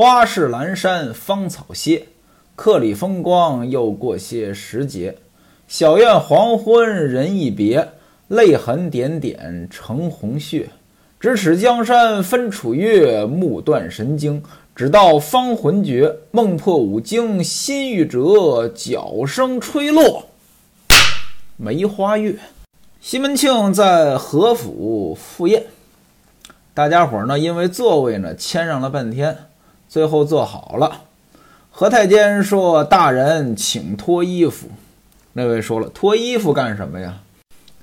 花是阑珊芳草歇，客里风光又过些时节。小院黄昏人一别，泪痕点点成红血。咫尺江山分楚月，目断神经。直到芳魂绝，梦破五经。心欲折，角声吹落梅花月。西门庆在何府赴宴，大家伙呢因为座位呢谦让了半天，最后坐好了。何太监说：“大人请脱衣服。”那位说了：“脱衣服干什么呀？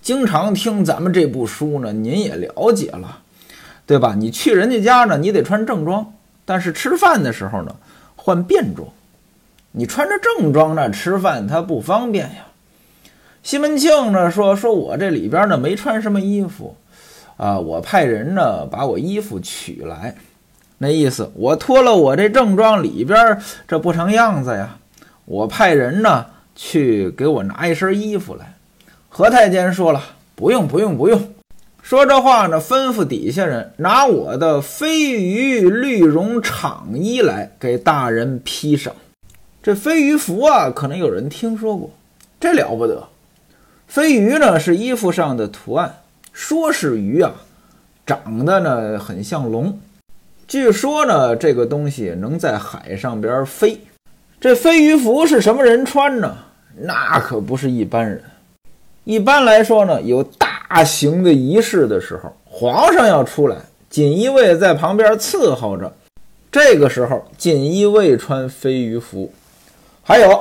经常听咱们这部书呢，您也了解了，对吧？你去人家家呢，你得穿正装，但是吃饭的时候呢，换便装。你穿着正装那吃饭，它不方便呀。”西门庆呢说我这里边呢没穿什么衣服，我派人呢把我衣服取来。那意思我脱了我这正装里边这不成样子呀，我派人呢去给我拿一身衣服来。何太监说了：“不用。”说这话呢，吩咐底下人拿我的飞鱼绿绒厂衣来给大人披上。这飞鱼服啊，可能有人听说过，这了不得。飞鱼呢是衣服上的图案，说是鱼啊，长得呢很像龙。据说呢，这个东西能在海上边飞。这飞鱼服是什么人穿呢？那可不是一般人。一般来说呢，有大型的仪式的时候，皇上要出来，锦衣卫在旁边伺候着。这个时候，锦衣卫穿飞鱼服。还有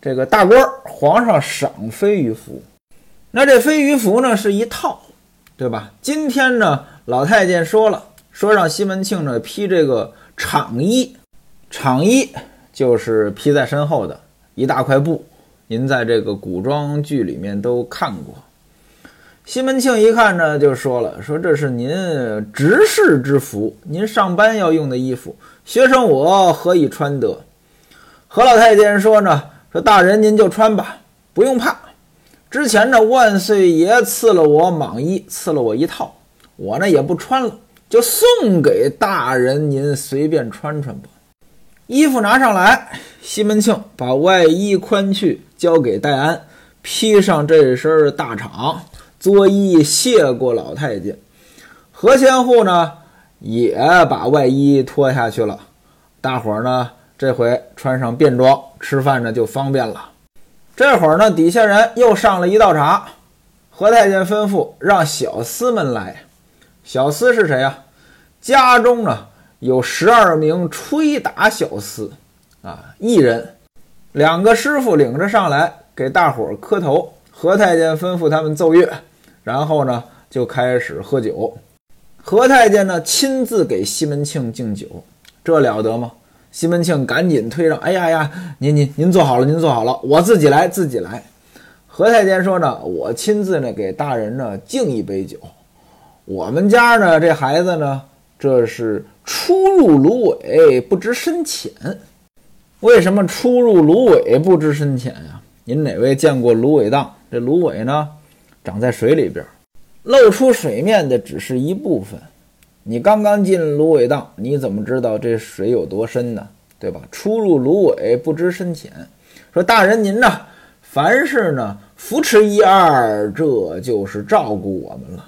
这个大官，皇上赏飞鱼服。那这飞鱼服呢是一套，对吧？今天呢，老太监说了，说让西门庆呢披这个氅衣。氅衣就是披在身后的一大块布。您在这个古装剧里面都看过。西门庆一看呢就说了，说这是您执事之服，您上班要用的衣服，学生我何以穿得？何老太监说呢，说大人您就穿吧，不用怕。之前呢万岁爷赐了我蟒衣，赐了我一套，我呢也不穿了，就送给大人您随便穿穿吧。衣服拿上来，西门庆把外衣宽去交给戴安，披上这身大氅，作揖谢过老太监。何千户呢也把外衣脱下去了，大伙儿呢这回穿上便装，吃饭呢就方便了。这会儿呢底下人又上了一道茶，何太监吩咐让小厮们来。小厮是谁啊？家中呢有12名吹打小厮啊，一人2个师傅领着上来给大伙儿磕头。何太监吩咐他们奏乐，然后呢就开始喝酒。何太监呢亲自给西门庆敬酒，这了得吗？西门庆赶紧推让，哎呀呀，您坐好了，您坐好了，我自己来。何太监说呢，我亲自呢给大人呢敬一杯酒。我们家呢这孩子呢这是初入芦苇不知深浅。为什么初入芦苇不知深浅呀？您哪位见过芦苇荡？这芦苇呢长在水里边，露出水面的只是一部分。你刚刚进芦苇荡，你怎么知道这水有多深呢？对吧？初入芦苇不知深浅。说大人您呢凡事呢扶持一二，这就是照顾我们了。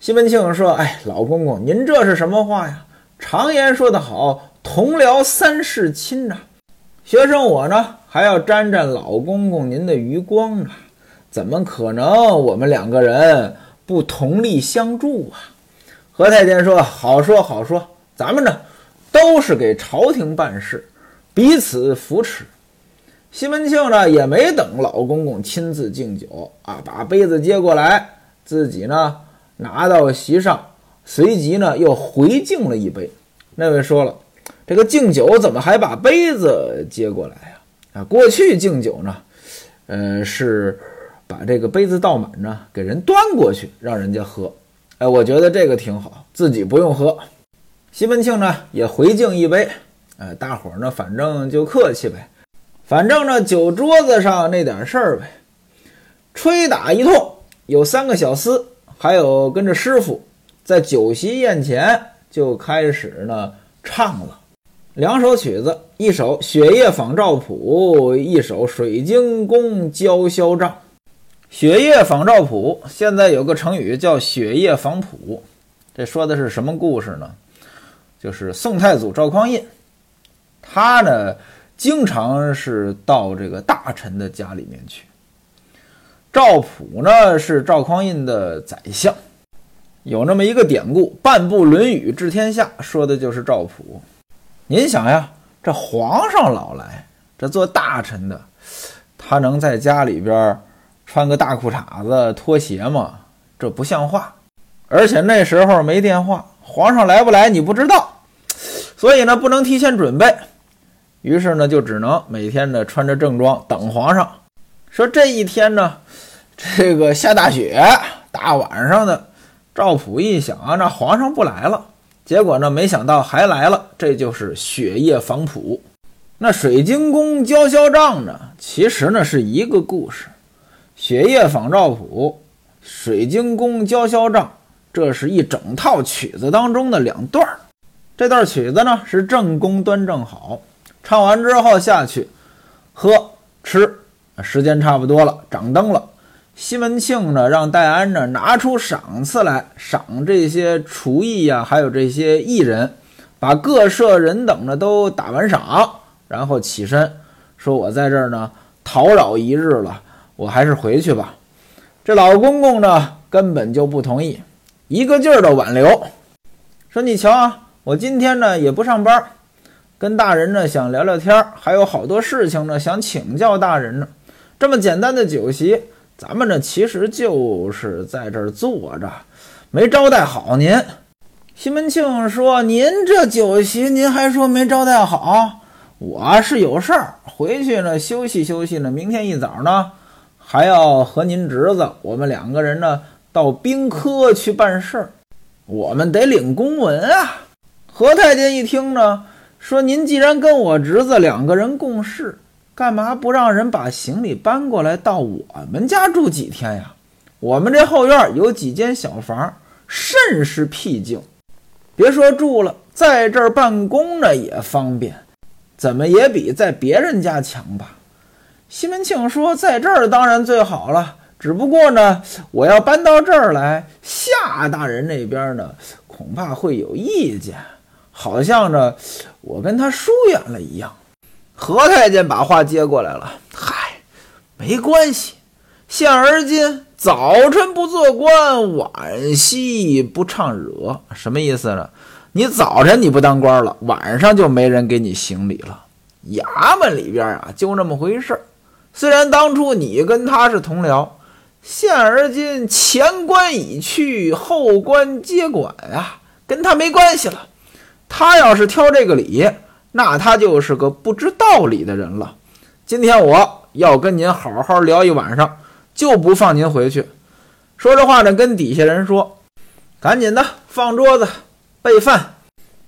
西门庆说，哎，老公公您这是什么话呀？常言说得好，同僚三世亲啊。学生我呢还要沾沾老公公您的余光啊，怎么可能我们两个人不同力相助啊？何太监说，好说，咱们呢都是给朝廷办事，彼此扶持。西门庆呢也没等老公公亲自敬酒啊，把杯子接过来，自己呢拿到席上，随即呢又回敬了一杯。那位说了，这个敬酒怎么还把杯子接过来呀？过去敬酒呢，是把这个杯子倒满呢，给人端过去让人家喝。哎，我觉得这个挺好，自己不用喝。西门庆呢也回敬一杯，大伙儿呢反正就客气呗，反正呢酒桌子上那点事儿呗。吹打一通，有3个小厮，还有跟着师傅，在酒席宴前就开始呢唱了。两首曲子，一首《雪夜访赵谱》，一首《水晶宫教萧账》。雪夜访赵谱，现在有个成语叫雪夜访谱，这说的是什么故事呢？就是宋太祖赵匡胤，他呢经常是到这个大臣的家里面去。赵普呢是赵匡胤的宰相，有那么一个典故，半部《论语》治天下，说的就是赵普。您想呀，这皇上老来，这做大臣的，他能在家里边穿个大裤衩子拖鞋吗？这不像话。而且那时候没电话，皇上来不来你不知道，所以呢不能提前准备，于是呢就只能每天呢穿着正装等皇上。说这一天呢，这个下大雪，大晚上的，赵普一想啊，那皇上不来了，结果呢没想到还来了，这就是雪夜访谱。那水晶宫教萧账呢，其实呢是一个故事。雪夜访赵谱、水晶宫教萧账，这是一整套曲子当中的两段。这段曲子呢是正宫端正好，唱完之后下去喝吃，时间差不多了，掌灯了。西门庆呢让戴安呢拿出赏赐来，赏这些厨艺呀，还有这些艺人，把各社人等呢都打完赏，然后起身说，我在这儿呢讨扰一日了，我还是回去吧。这老公公呢根本就不同意，一个劲儿的挽留，说你瞧啊，我今天呢也不上班，跟大人呢想聊聊天，还有好多事情呢想请教大人呢，这么简单的酒席，咱们呢其实就是在这儿坐着，没招待好您。西门庆说，您这酒席您还说没招待好，我是有事儿，回去呢休息休息呢，明天一早呢还要和您侄子我们两个人呢到兵科去办事儿，我们得领公文啊。何太监一听呢说，您既然跟我侄子两个人共事，干嘛不让人把行李搬过来到我们家住几天呀？我们这后院有几间小房，甚是僻静，别说住了，在这儿办公呢也方便，怎么也比在别人家强吧。西门庆说，在这儿当然最好了，只不过呢我要搬到这儿来，夏大人那边呢恐怕会有意见，好像呢我跟他疏远了一样。何太监把话接过来了，嗨，没关系，现而今早晨不做官，晚夕不唱惹。什么意思呢？你早晨你不当官了，晚上就没人给你行礼了，衙门里边啊就那么回事。虽然当初你跟他是同僚，现而今前官已去，后官接管啊，跟他没关系了，他要是挑这个理，那他就是个不知道理的人了。今天我要跟您好好聊一晚上，就不放您回去。说这话呢跟底下人说，赶紧的放桌子备饭，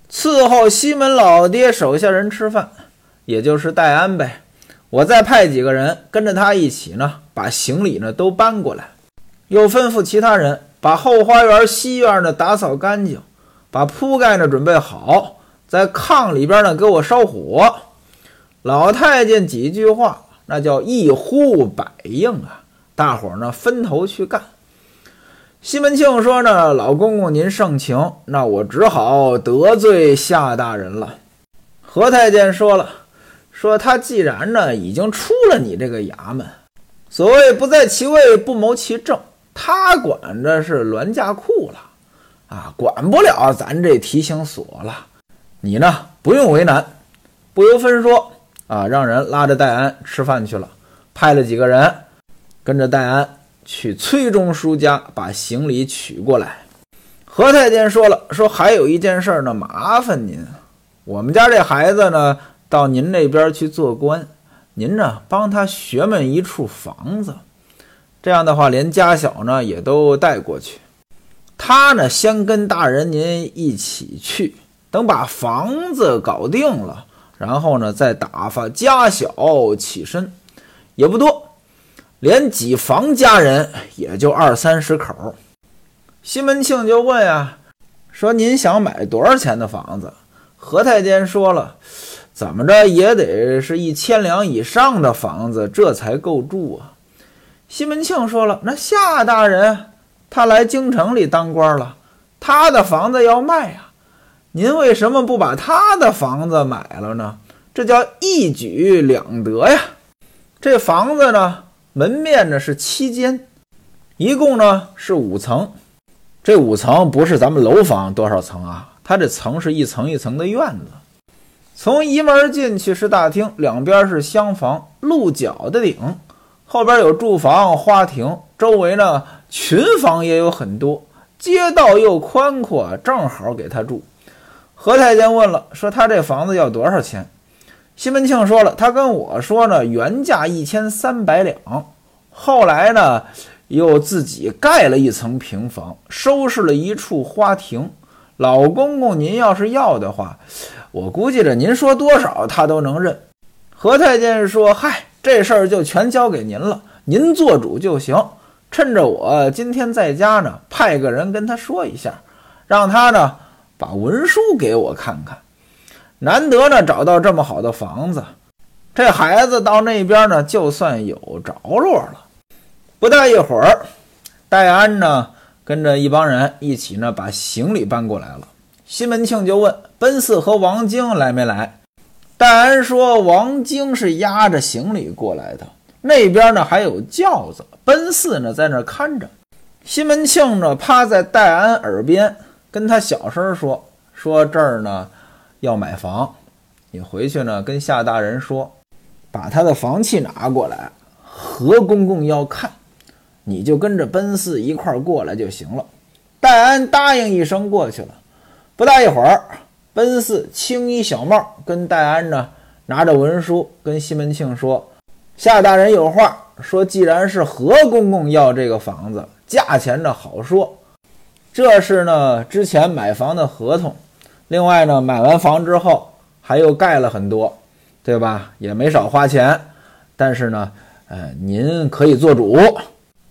伺候西门老爹手下人吃饭，也就是戴安呗。我再派几个人跟着他一起呢把行李呢都搬过来，又吩咐其他人把后花园西院呢打扫干净，把铺盖呢准备好，在炕里边呢给我烧火。老太监几句话那叫一呼百应啊，大伙儿呢分头去干。西门庆说呢，老公公您盛情，那我只好得罪夏大人了。何太监说了，说他既然呢已经出了你这个衙门，所谓不在其位不谋其政，他管着是栾架库了啊，管不了咱这提刑所了，你呢不用为难。不由分说啊，让人拉着戴安吃饭去了，派了几个人跟着戴安去崔中书家把行李取过来。何太监说了，说还有一件事呢麻烦您，我们家这孩子呢到您那边去做官，您呢帮他学们一处房子，这样的话连家小呢也都带过去，他呢先跟大人您一起去，等把房子搞定了，然后呢再打发家小起身，也不多，连几房家人也就20-30口。西门庆就问啊，说您想买多少钱的房子？何太监说了，怎么着也得是1000两以上的房子，这才够住啊。西门庆说了，那夏大人他来京城里当官了，他的房子要卖啊，您为什么不把他的房子买了呢？这叫一举两得呀。这房子呢，门面呢是7间，一共呢是5层。这5层不是咱们楼房多少层啊，它这层是一层一层的院子。从一门进去是大厅，两边是厢房，鹿角的顶，后边有住房、花亭，周围呢群房也有很多，街道又宽阔，正好给他住。何太监问了，说他这房子要多少钱？西门庆说了，他跟我说呢，原价1300两，后来呢又自己盖了一层平房，收拾了一处花亭。老公公您要是要的话，我估计着您说多少他都能认。何太监说，嗨，这事儿就全交给您了，您做主就行，趁着我今天在家呢，派个人跟他说一下，让他呢把文书给我看看。难得呢找到这么好的房子，这孩子到那边呢就算有着落了。不大一会儿，戴安呢跟着一帮人一起呢把行李搬过来了。西门庆就问，奔四和王京来没来？戴安说，王京是压着行李过来的，那边呢还有轿子，奔四呢在那看着。西门庆呢趴在戴安耳边跟他小声说，这儿呢要买房，你回去呢跟夏大人说，把他的房契拿过来，何公公要看，你就跟着奔四一块儿过来就行了。戴安答应一声过去了。不大一会儿，奔四青衣小帽跟戴安呢拿着文书跟西门庆说，夏大人有话说，既然是何公公要这个房子，价钱呢好说，这是呢之前买房的合同，另外呢买完房之后还又盖了很多，对吧，也没少花钱，但是呢您可以做主。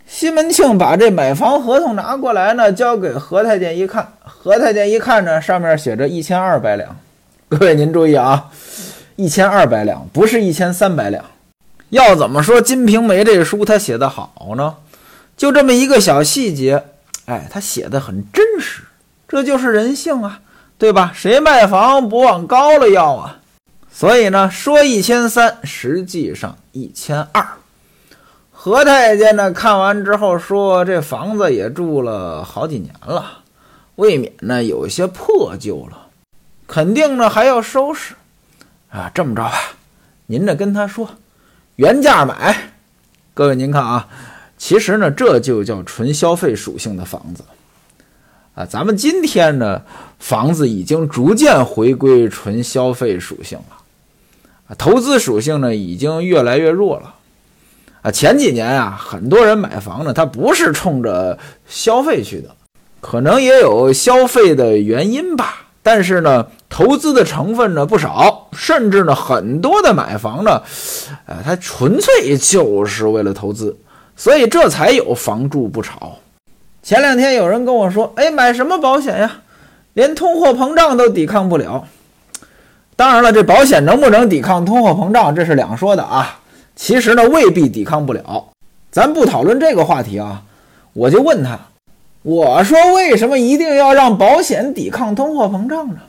西门庆把这买房合同拿过来呢交给何太监一看，何太监一看呢上面写着1200两。各位您注意啊，1200两不是1300两。要怎么说金瓶梅这书他写的好呢？就这么一个小细节，他写的很真实，这就是人性啊，对吧，谁卖房不往高了要啊。所以呢说1300，实际上1200。何太监呢看完之后说，这房子也住了好几年了，未免呢有些破旧了，肯定呢还要收拾啊。这么着吧，您呢跟他说原价买。各位您看啊，其实呢这就叫纯消费属性的房子啊。咱们今天呢房子已经逐渐回归纯消费属性了投资属性呢已经越来越弱了。前几年啊，很多人买房呢，他不是冲着消费去的，可能也有消费的原因吧，但是呢，投资的成分呢不少，甚至呢，很多的买房呢，它纯粹就是为了投资，所以这才有房住不炒。前两天有人跟我说，买什么保险呀？连通货膨胀都抵抗不了。当然了，这保险能不能抵抗通货膨胀，这是两说的啊。其实呢未必抵抗不了，咱不讨论这个话题啊。我就问他，我说为什么一定要让保险抵抗通货膨胀呢？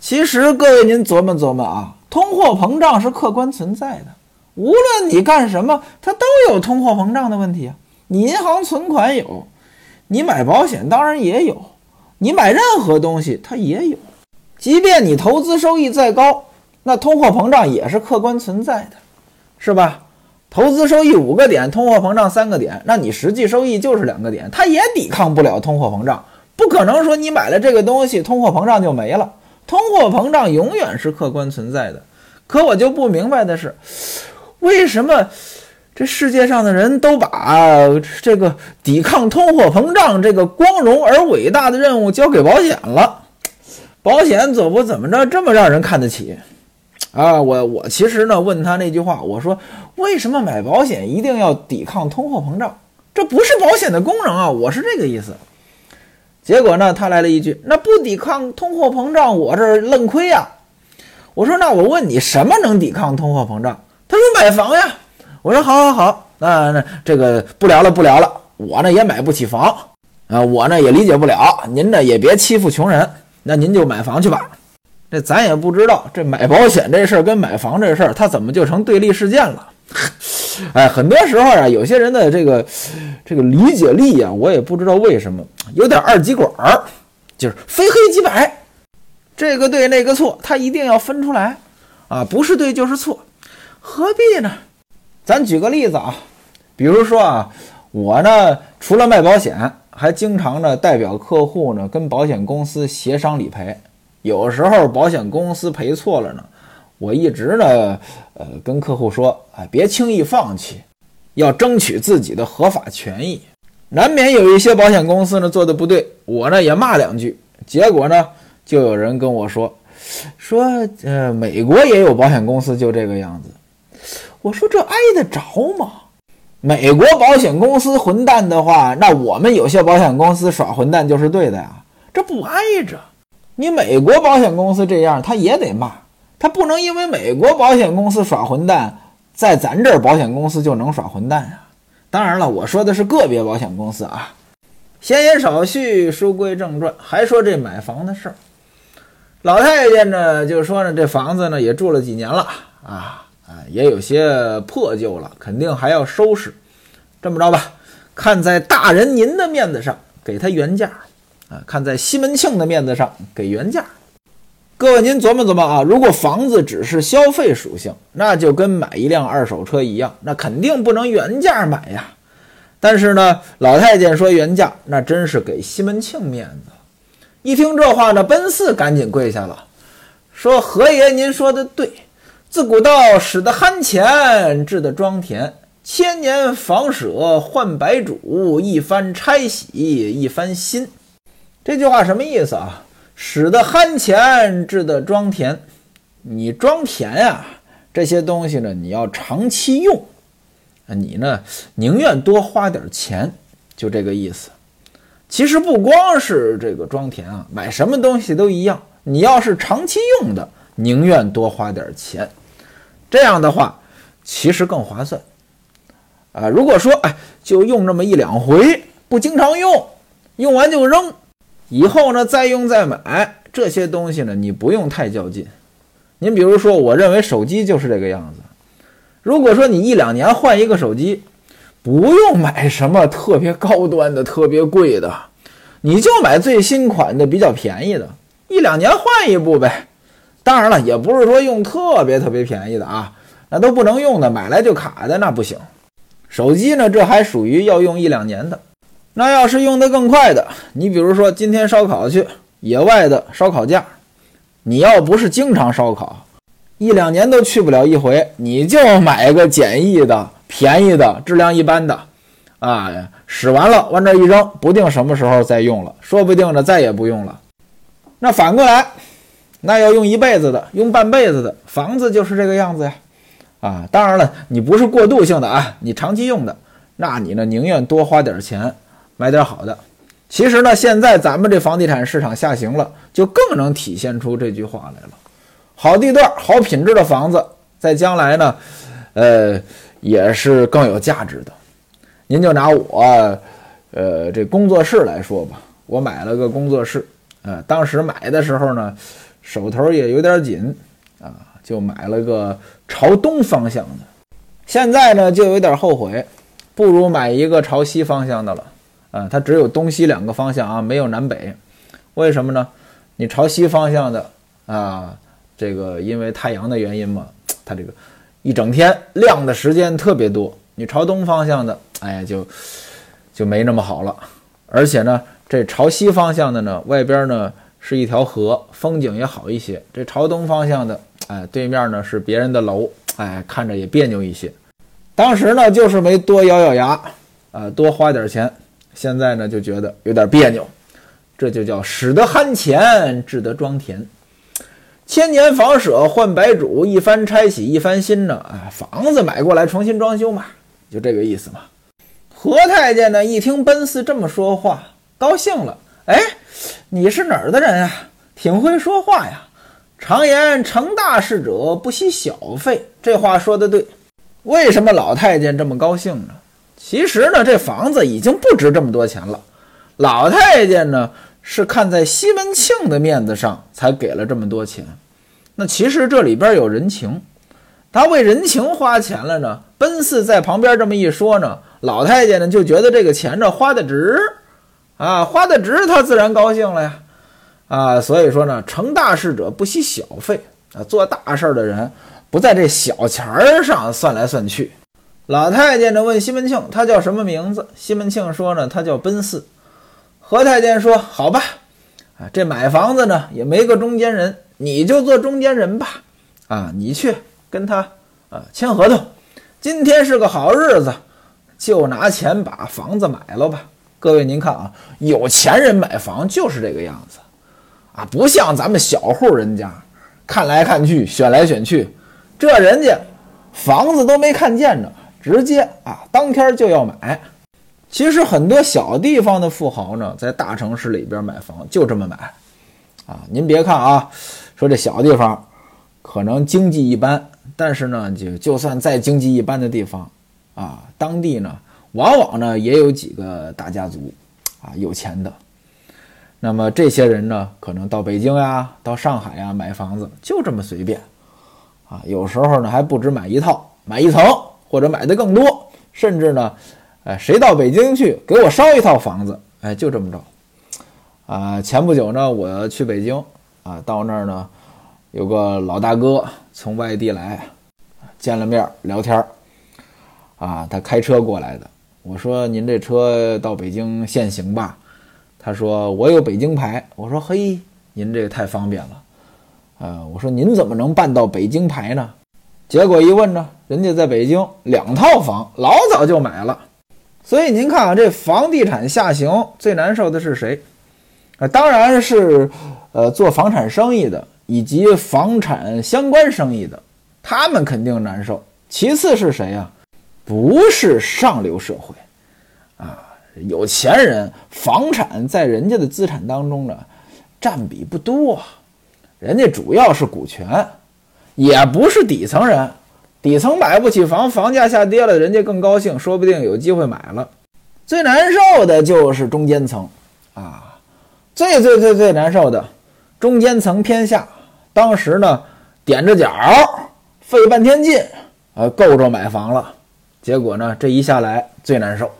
其实各位您琢磨琢磨啊，通货膨胀是客观存在的，无论你干什么它都有通货膨胀的问题啊。你银行存款有，你买保险当然也有，你买任何东西它也有，即便你投资收益再高，那通货膨胀也是客观存在的，是吧？投资收益5个点，通货膨胀3个点，那你实际收益就是2个点，它也抵抗不了通货膨胀。不可能说你买了这个东西，通货膨胀就没了，通货膨胀永远是客观存在的。可我就不明白的是，为什么这世界上的人都把这个抵抗通货膨胀这个光荣而伟大的任务交给保险了？保险怎么着这么让人看得起？我其实呢问他那句话，我说为什么买保险一定要抵抗通货膨胀？这不是保险的功能啊，我是这个意思。结果呢他来了一句，那不抵抗通货膨胀我这愣亏啊。我说那我问你什么能抵抗通货膨胀？他说买房呀。我说好，那这个不聊了，我呢也买不起房啊，我呢也理解不了，您呢也别欺负穷人，那您就买房去吧。这咱也不知道，这买保险这事儿跟买房这事儿，它怎么就成对立事件了？哎，很多时候啊，有些人的这个理解力啊，我也不知道为什么有点二极管儿，就是非黑即白，这个对那个错，他一定要分出来啊，不是对就是错，何必呢？咱举个例子啊，比如说啊，我呢除了卖保险，还经常呢代表客户呢跟保险公司协商理赔，有时候保险公司赔错了呢。我一直呢，跟客户说，哎，别轻易放弃，要争取自己的合法权益。难免有一些保险公司呢做的不对，我呢也骂两句，结果呢就有人跟我说，美国也有保险公司就这个样子。我说这挨得着吗？美国保险公司混蛋的话，那我们有些保险公司耍混蛋就是对的呀，这不挨着。你美国保险公司这样，他也得骂。他不能因为美国保险公司耍混蛋，在咱这儿保险公司就能耍混蛋啊。当然了，我说的是个别保险公司啊。闲言少叙，书归正传，还说这买房的事儿。老太监呢就说呢，这房子呢也住了几年了啊，也有些破旧了，肯定还要收拾。这么着吧，看在大人您的面子上给他原价啊，看在西门庆的面子上给原价。各位您琢磨琢磨啊，如果房子只是消费属性，那就跟买一辆二手车一样，那肯定不能原价买呀。但是呢，老太监说原价，那真是给西门庆面子。一听这话呢，奔四赶紧跪下了，说何爷您说的对，自古道使得憨钱，治得庄田，千年房舍换白主，一番拆洗一番新。这句话什么意思啊？使得憨钱，治的庄田。你庄田啊，这些东西呢，你要长期用，你呢宁愿多花点钱，就这个意思。其实不光是这个庄田啊，买什么东西都一样，你要是长期用的，宁愿多花点钱，这样的话其实更划算啊。如果说哎，就用这么一两回，不经常用，用完就扔，以后呢再用再买，这些东西呢你不用太较劲。您比如说，我认为手机就是这个样子，如果说你一两年换一个手机，不用买什么特别高端的特别贵的，你就买最新款的比较便宜的，一两年换一部呗。当然了，也不是说用特别特别便宜的啊，那都不能用的，买来就卡的那不行。手机呢，这还属于要用一两年的。那要是用得更快的，你比如说今天烧烤去，野外的烧烤架，你要不是经常烧烤，一两年都去不了一回，你就买个简易的便宜的质量一般的啊，使完了往这一扔，不定什么时候再用了，说不定呢再也不用了。那反过来，那要用一辈子的，用半辈子的，房子就是这个样子呀。啊，当然了，你不是过渡性的啊，你长期用的，那你呢宁愿多花点钱买点好的。其实呢，现在咱们这房地产市场下行了，就更能体现出这句话来了。好地段、好品质的房子，在将来呢，也是更有价值的。您就拿我，这工作室来说吧，我买了个工作室，当时买的时候呢，手头也有点紧啊，就买了个朝东方向的。现在呢，就有点后悔，不如买一个朝西方向的了。它只有东西两个方向啊，没有南北。为什么呢？你朝西方向的啊，这个因为太阳的原因嘛，它这个一整天亮的时间特别多。你朝东方向的，哎，就没那么好了。而且呢，这朝西方向的呢，外边呢是一条河，风景也好一些。这朝东方向的，哎，对面呢是别人的楼，哎，看着也别扭一些。当时呢，就是没多咬牙啊，多花点钱。现在呢就觉得有点别扭，这就叫使得憨钱，治得庄田，千年房舍换白主，一番拆洗一番新呢。啊，房子买过来重新装修嘛，就这个意思嘛。何太监呢一听奔四这么说话，高兴了，哎，你是哪儿的人啊？挺会说话呀，常言成大事者不惜小费，这话说得对。为什么老太监这么高兴呢？其实呢，这房子已经不值这么多钱了，老太监呢是看在西门庆的面子上才给了这么多钱。那其实这里边有人情，他为人情花钱了呢，奔四在旁边这么一说呢，老太监呢就觉得这个钱呢花得值啊，花得值他自然高兴了呀。啊，所以说呢，成大事者不惜小费啊，做大事的人不在这小钱儿上算来算去。老太监呢问西门庆，他叫什么名字？西门庆说呢，他叫奔四。何太监说，好吧，啊，这买房子呢也没个中间人，你就做中间人吧。啊，你去跟他签合同，今天是个好日子，就拿钱把房子买了吧。各位您看啊，有钱人买房就是这个样子。啊，不像咱们小户人家看来看去选来选去，这人家房子都没看见着，直接啊当天就要买。其实很多小地方的富豪呢在大城市里边买房就这么买啊，您别看啊说这小地方可能经济一般，但是呢就算再经济一般的地方啊，当地呢往往呢也有几个大家族啊有钱的。那么这些人呢可能到北京呀到上海呀买房子就这么随便啊，有时候呢还不止买一套，买一层或者买的更多，甚至呢谁到北京去给我烧一套房子，哎，就这么着啊。前不久呢我去北京啊，到那儿呢有个老大哥从外地来，见了面聊天啊，他开车过来的。我说您这车到北京限行吧？他说我有北京牌。我说嘿，您这个太方便了，我说您怎么能办到北京牌呢？结果一问呢，人家在北京2套房老早就买了。所以您看啊，这房地产下行最难受的是谁？当然是做房产生意的以及房产相关生意的，他们肯定难受。其次是谁啊？不是上流社会啊。有钱人房产在人家的资产当中呢占比不多，人家主要是股权，也不是底层人，底层买不起房，房价下跌了人家更高兴，说不定有机会买了。最难受的就是中间层啊，最难受的中间层偏下，当时呢踮着脚费半天劲够着买房了，结果呢这一下来最难受。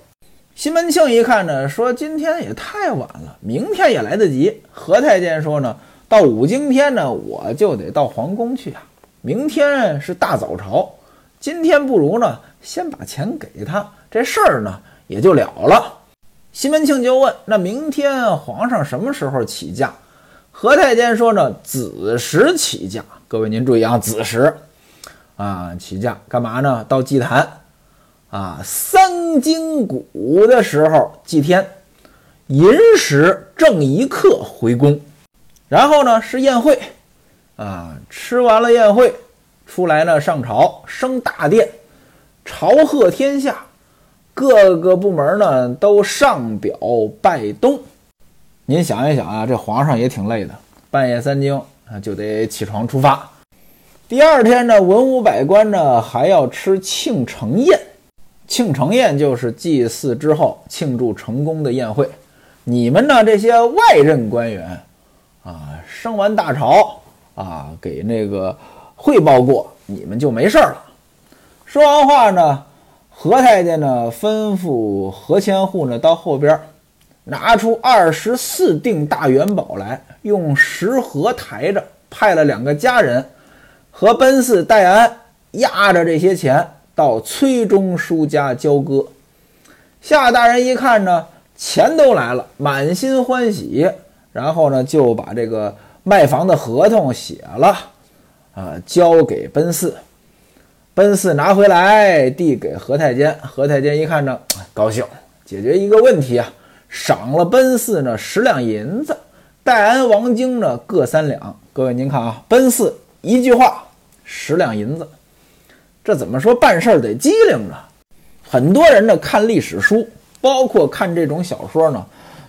西门庆一看呢，说今天也太晚了，明天也来得及。何太监说呢，到五更天呢我就得到皇宫去啊，明天是大早朝，今天不如呢先把钱给他，这事儿呢也就了了。西门庆就问，那明天皇上什么时候起驾？何太监说呢，子时起驾。各位您注意啊，子时啊起驾干嘛呢？到祭坛啊，三更鼓的时候祭天，寅时正一刻回宫，然后呢是宴会啊，吃完了宴会出来呢上朝升大殿，朝贺天下，各个部门呢都上表拜冬。您想一想啊，这皇上也挺累的，半夜三更就得起床出发。第二天呢文武百官呢还要吃庆成宴，庆成宴就是祭祀之后庆祝成功的宴会。你们呢这些外任官员啊，升完大朝啊，给那个汇报过，你们就没事了。说完话呢，何太监呢吩咐何千户呢到后边拿出24锭大元宝来，用石盒抬着，派了2个家人和奔四、戴安押着这些钱到崔中书家交割。夏大人一看呢钱都来了，满心欢喜，然后呢就把这个卖房的合同写了交给奔四。奔四拿回来递给何太监，何太监一看呢高兴，解决一个问题啊，赏了奔四呢10两银子，戴安、王京呢各3两。各位您看啊，奔四一句话10两银子，这怎么说，办事得机灵呢。很多人呢看历史书，包括看这种小说呢，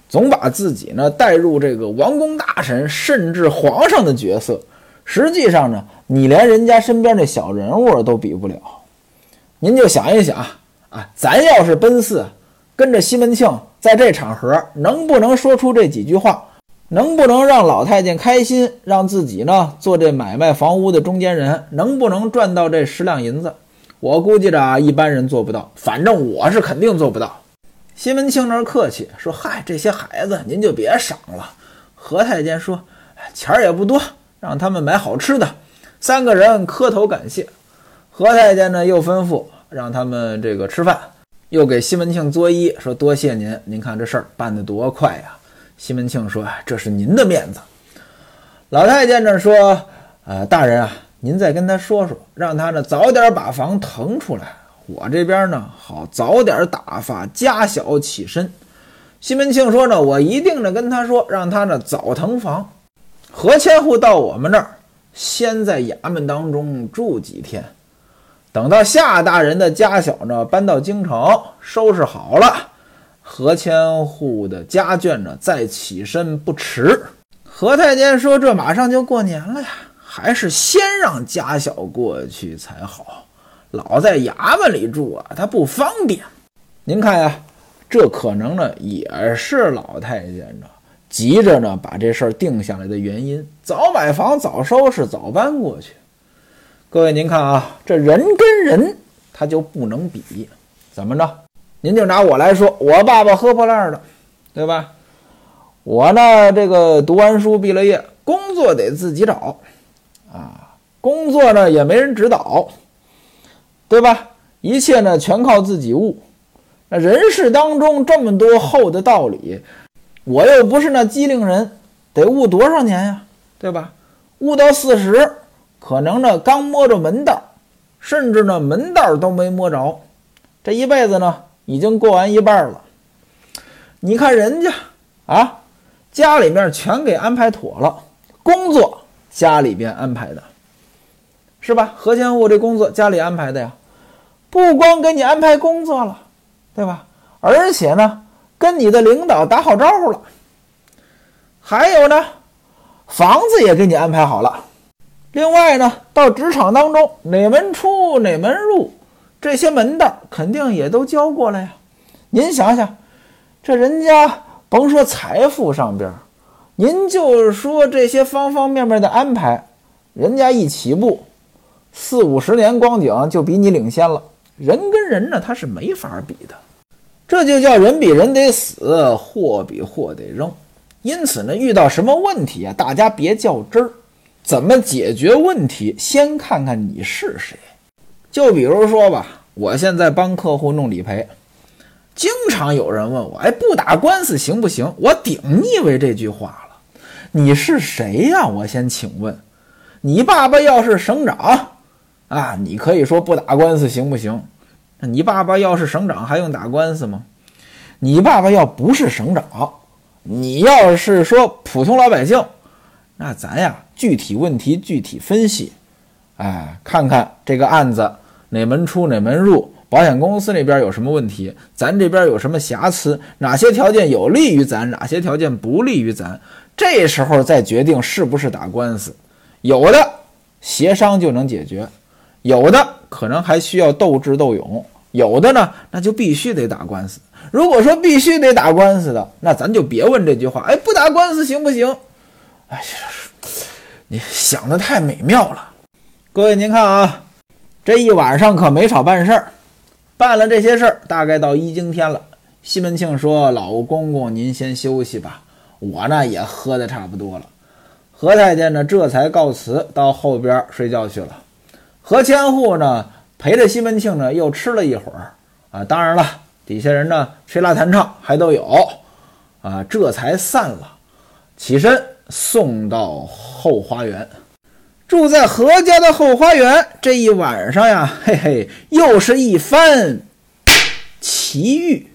总把自己呢带入这个王公大臣甚至皇上的角色，实际上呢，你连人家身边这小人物都比不了。您就想一想啊，咱要是奔四，跟着西门庆在这场合能不能说出这几句话，能不能让老太监开心，让自己呢做这买卖房屋的中间人，能不能赚到这10两银子？我估计着啊，一般人做不到，反正我是肯定做不到。西门庆那儿客气说：“嗨，这些孩子您就别赏了。”何太监说：“钱儿也不多，让他们买好吃的。”三个人磕头感谢。何太监呢又吩咐让他们这个吃饭，又给西门庆作揖说：“多谢您，您看这事儿办得多快呀！”西门庆说：“这是您的面子。”老太监呢说：“大人啊，您再跟他说说，让他呢早点把房腾出来。”我这边呢好早点打发家小起身。西门庆说呢，我一定呢跟他说，让他呢早腾房，何千户到我们那儿先在衙门当中住几天，等到夏大人的家小呢搬到京城收拾好了，何千户的家眷呢再起身不迟。何太监说，这马上就过年了呀，还是先让家小过去才好，老在衙门里住啊，他不方便。您看呀，这可能呢也是老太监呢急着呢把这事儿定下来的原因，早买房早收拾早搬过去。各位您看啊，这人跟人他就不能比，怎么着？您就拿我来说，我爸爸喝破烂的，对吧？我呢这个读完书毕了业，工作得自己找啊，工作呢也没人指导，对吧？一切呢全靠自己悟。那人世当中这么多厚的道理，我又不是那机灵人，得悟多少年呀，对吧？悟到40，可能呢刚摸着门道，甚至呢门道都没摸着，这一辈子呢已经过完一半了。你看人家啊，家里面全给安排妥了，工作家里边安排的，是吧？何千户这工作家里安排的呀。不光给你安排工作了，对吧？而且呢跟你的领导打好招呼了，还有呢房子也给你安排好了。另外呢到职场当中哪门出哪门入，这些门道肯定也都教过来呀。您想想，这人家甭说财富上边，您就说这些方方面面的安排，人家一起步40-50年光景就比你领先了。人跟人呢他是没法比的，这就叫人比人得死，货比货得扔。因此呢遇到什么问题啊，大家别较真儿，怎么解决问题先看看你是谁。就比如说吧，我现在帮客户弄理赔，经常有人问我，不打官司行不行？我顶腻歪这句话了，你是谁呀？我先请问你爸爸要是省长啊，你可以说不打官司行不行？你爸爸要是省长还用打官司吗？你爸爸要不是省长，你要是说普通老百姓，那咱呀具体问题具体分析，看看这个案子哪门出哪门入，保险公司那边有什么问题，咱这边有什么瑕疵，哪些条件有利于咱，哪些条件不利于咱，这时候再决定是不是打官司。有的协商就能解决，有的可能还需要斗智斗勇，有的呢那就必须得打官司。如果说必须得打官司的，那咱就别问这句话，不打官司行不行？你想得太美妙了。各位您看啊，这一晚上可没少办事儿，办了这些事儿，大概到1更天了。西门庆说：“老公公您先休息吧，我呢也喝得差不多了。”何太监呢这才告辞，到后边睡觉去了。何千户呢陪着西门庆呢又吃了一会儿啊，当然了底下人呢吹拉弹唱还都有啊，这才散了，起身送到后花园。住在何家的后花园，这一晚上呀，嘿嘿，又是一番奇遇。